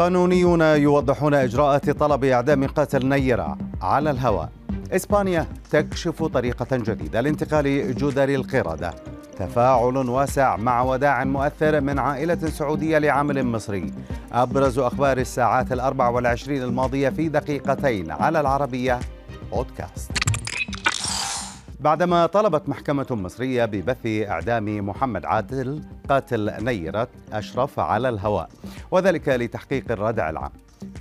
قانونيون يوضحون إجراءات طلب إعدام قاتل نيرة على الهواء. إسبانيا تكشف طريقة جديدة لانتقال جدري القردة. تفاعل واسع مع وداع مؤثر من عائلة سعودية لعامل مصري. أبرز أخبار الساعات 24 الماضية في دقيقتين على العربية بودكاست. بعدما طلبت محكمة مصرية ببث إعدام محمد عادل قاتل نيرة أشرف على الهواء، وذلك لتحقيق الردع العام،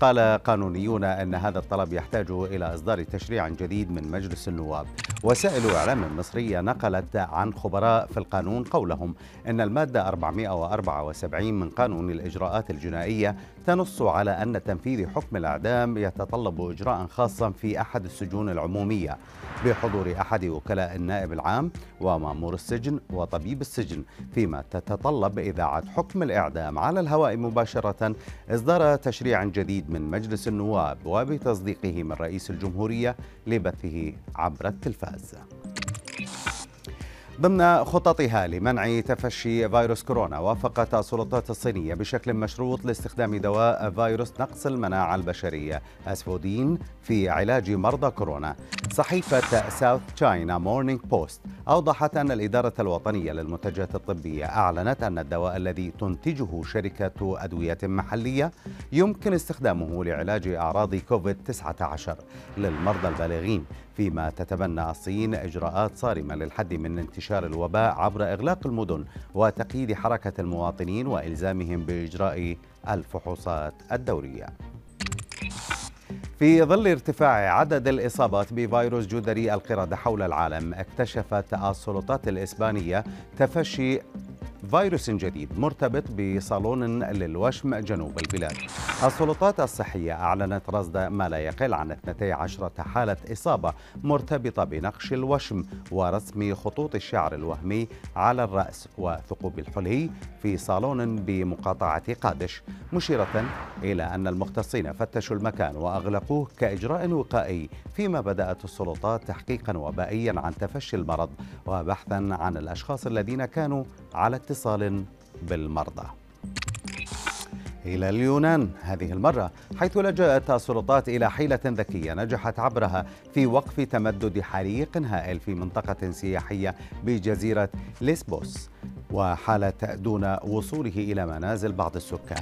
قال قانونيون أن هذا الطلب يحتاج إلى إصدار تشريع جديد من مجلس النواب. وسائل إعلام مصرية نقلت عن خبراء في القانون قولهم أن المادة 474 من قانون الإجراءات الجنائية تنص على أن تنفيذ حكم الإعدام يتطلب إجراء خاصا في أحد السجون العمومية بحضور أحد وكلاء النائب العام ومأمور السجن وطبيب السجن، فيما تتطلب إذاعة حكم الإعدام على الهواء مباشرة إصدار تشريع جديد من مجلس النواب وبتصديقه من رئيس الجمهورية لبثه عبر التلفاز. ضمن خططها لمنع تفشي فيروس كورونا، وافقت السلطات الصينية بشكل مشروط لاستخدام دواء فيروس نقص المناعة البشرية أسفودين في علاج مرضى كورونا. صحيفة ساوث تشاينا مورنينج بوست أوضحت أن الإدارة الوطنية للمنتجات الطبية أعلنت أن الدواء الذي تنتجه شركة أدوية محلية يمكن استخدامه لعلاج أعراض كوفيد-19 للمرضى البالغين، فيما تتبنى الصين إجراءات صارمة للحد من انتشار الوباء عبر إغلاق المدن وتقييد حركة المواطنين وإلزامهم بإجراء الفحوصات الدورية. في ظل ارتفاع عدد الإصابات بفيروس جدري القردة حول العالم، اكتشفت السلطات الإسبانية تفشي فيروس جديد مرتبط بصالون للوشم جنوب البلاد. السلطات الصحية أعلنت رصد ما لا يقل عن 12 حالة إصابة مرتبطة بنقش الوشم ورسم خطوط الشعر الوهمي على الرأس وثقوب الحلي في صالون بمقاطعة قادش، مشيرة إلى أن المختصين فتشوا المكان وأغلقوه كإجراء وقائي، فيما بدأت السلطات تحقيقا وبائيا عن تفشي المرض وبحثا عن الأشخاص الذين كانوا على اتصال بالمرضى. إلى اليونان هذه المرة، حيث لجأت السلطات إلى حيلة ذكية نجحت عبرها في وقف تمدد حريق هائل في منطقة سياحية بجزيرة ليسبوس وحالت دون وصوله إلى منازل بعض السكان.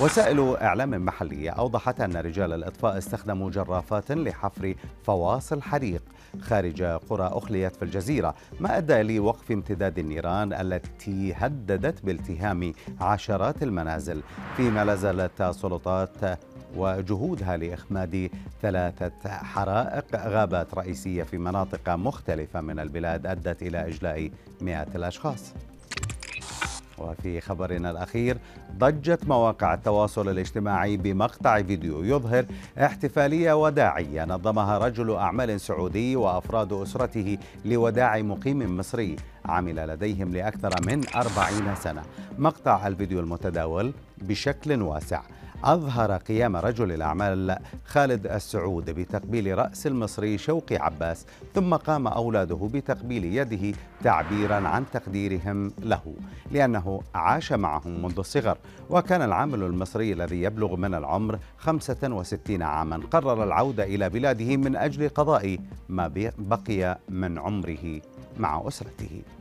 وسائل إعلام محلية أوضحت أن رجال الإطفاء استخدموا جرافات لحفر فواصل حريق خارج قرى أخليت في الجزيرة، ما أدى لوقف امتداد النيران التي هددت بالتهام عشرات المنازل، فيما لا زالت السلطات وجهودها لإخماد 3 حرائق غابات رئيسية في مناطق مختلفة من البلاد أدت إلى إجلاء 100 الأشخاص. وفي خبرنا الأخير، ضجت مواقع التواصل الاجتماعي بمقطع فيديو يظهر احتفالية وداعية نظمها رجل أعمال سعودي وأفراد أسرته لوداع مقيم مصري عمل لديهم لأكثر من 40 سنة. مقطع الفيديو المتداول بشكل واسع أظهر قيام رجل الأعمال خالد السعود بتقبيل رأس المصري شوقي عباس، ثم قام أولاده بتقبيل يده تعبيرا عن تقديرهم له لأنه عاش معهم منذ الصغر. وكان العامل المصري الذي يبلغ من العمر 65 عاما قرر العودة إلى بلاده من أجل قضاء ما بقي من عمره مع أسرته.